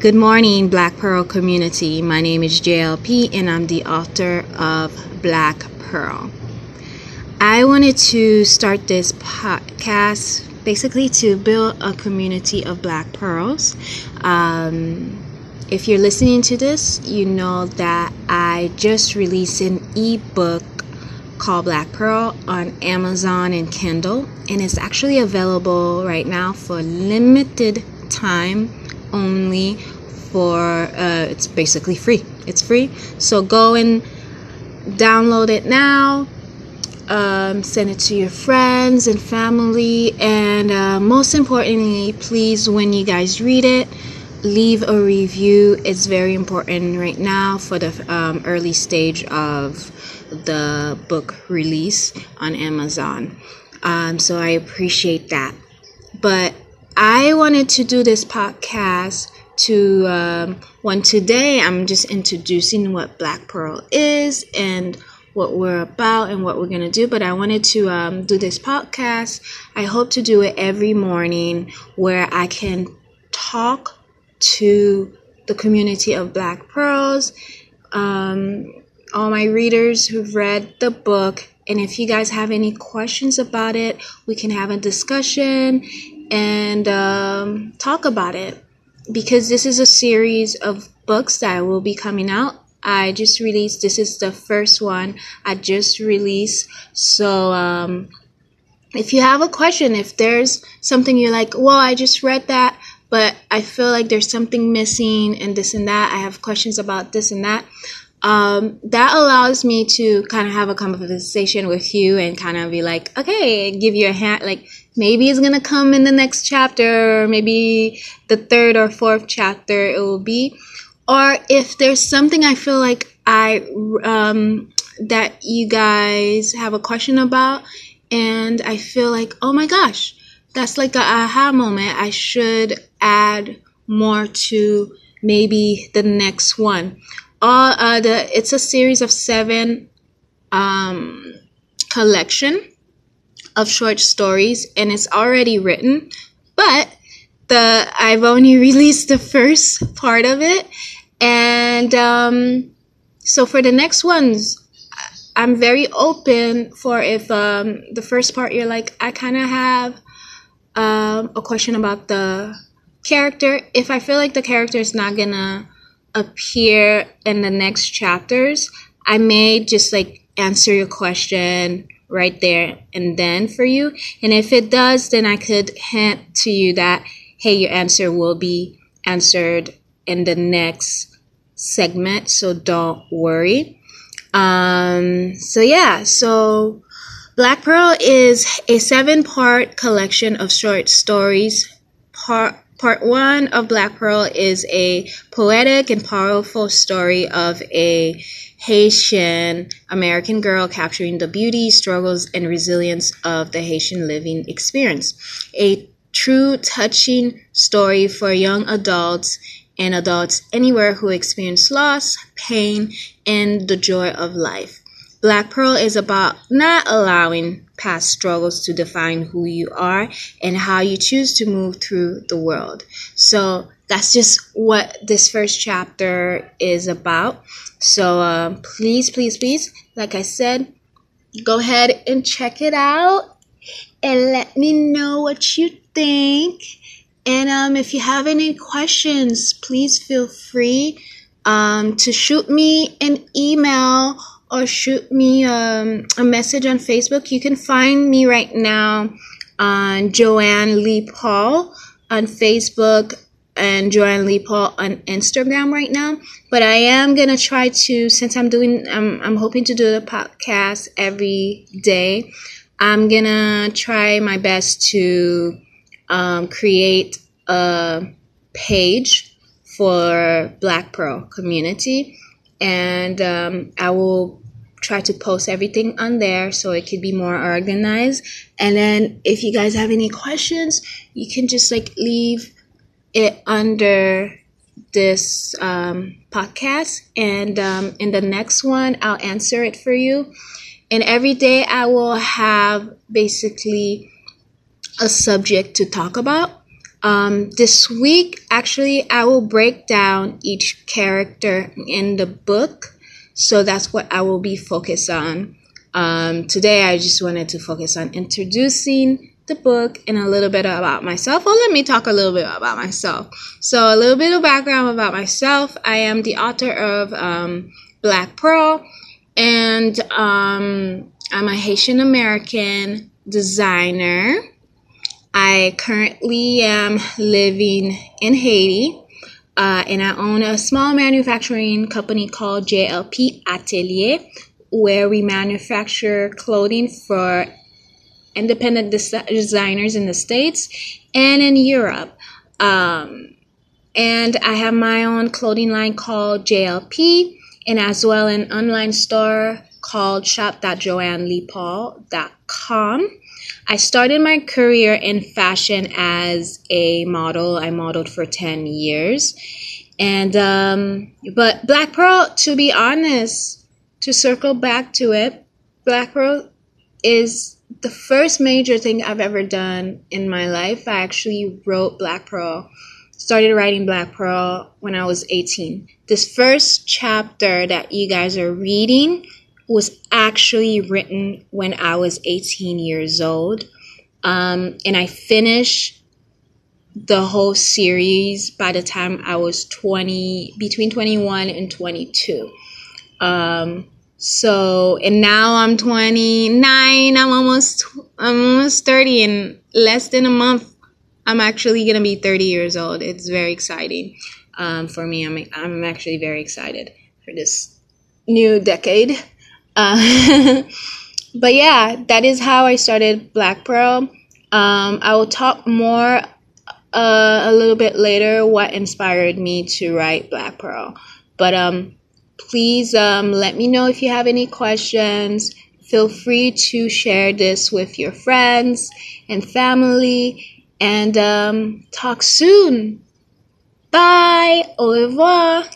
Good morning, Black Pearl community. My name is JLP and I'm the author of Black Pearl. I wanted to start this podcast basically to build a community of Black Pearls. If you're listening to this, you know that I just released an ebook called Black Pearl on Amazon and Kindle, and it's actually available right now for limited time only for it's basically free. It's free. So go and download it now. Send it to your friends and family, and most importantly, please, when you guys read it, leave a review. It's very important right now for the early stage of the book release on Amazon. So I appreciate that. But I wanted to do this podcast to one today. I'm just introducing what Black Pearl is and what we're about and what we're going to do. But I wanted to do this podcast. I hope to do it every morning where I can talk to the community of Black Pearls, all my readers who've read the book. And if you guys have any questions about it, we can have a discussion and talk about it, because this is a series of books that will be coming out. I just released, this is the first one I just released. So if you have a question, if there's something you're like, well, I just read that, but I feel like there's something missing and this and that, I have questions about this and that, that allows me to kind of have a conversation with you and kind of be like, okay, give you a hand, like maybe it's going to come in the next chapter, or maybe the third or fourth chapter it will be. Or if there's something I feel like I that you guys have a question about, and I feel like, oh my gosh, that's like an aha moment. I should add more to maybe the next one. It's a series of 7 collection of short stories, and it's already written, but I've only released the first part of it. And so for the next ones, I'm very open for if the first part you're like, I kind of have a question about the character. If I feel like the character is not going to appear in the next chapters, I may just like answer your question right there and then for you. And if it does, then I could hint to you that, hey, your answer will be answered in the next segment, so don't worry. So Black Pearl is a 7-part collection of short stories. Part 1 of Black Pearl is a poetic and powerful story of a Haitian American girl capturing the beauty, struggles, and resilience of the Haitian living experience. A true touching story for young adults and adults anywhere who experience loss, pain, and the joy of life. Black Pearl is about not allowing past struggles to define who you are and how you choose to move through the world. So that's just what this first chapter is about. So please, like I said, go ahead and check it out and let me know what you think. And if you have any questions, please feel free to shoot me an email or shoot me a message on Facebook. You can find me right now on Joanne Lee Paul on Facebook and Joanne Lee Paul on Instagram right now. But I am going to try to, since I'm hoping to do the podcast every day, I'm going to try my best to create a page for Black Pearl community. And I will try to post everything on there so it could be more organized. And then if you guys have any questions, you can just like leave it under this podcast. And in the next one, I'll answer it for you. And every day I will have basically a subject to talk about. This week, actually, I will break down each character in the book. So that's what I will be focused on. Today, I just wanted to focus on introducing the book and a little bit about myself. Well, let me talk a little bit about myself. So a little bit of background about myself. I am the author of Black Pearl, and I'm a Haitian American designer. I currently am living in Haiti, and I own a small manufacturing company called JLP Atelier, where we manufacture clothing for independent designers in the States and in Europe. And I have my own clothing line called JLP, and as well an online store called shop.joanneleepaul.com. I started my career in fashion as a model. I modeled for 10 years. And but Black Pearl, to be honest, to circle back to it, Black Pearl is the first major thing I've ever done in my life. I actually wrote Black Pearl, started writing Black Pearl when I was 18. This first chapter that you guys are reading was actually written when I was 18 years old. And I finished the whole series by the time I was 20, between 21 and 22. And now I'm 29, I'm almost 30, in less than a month, I'm actually going to be 30 years old. It's very exciting for me. I'm actually very excited for this new decade. But yeah, that is how I started Black Pearl. I will talk more a little bit later what inspired me to write Black Pearl. But please let me know if you have any questions. Feel free to share this with your friends and family. And talk soon. Bye. Au revoir.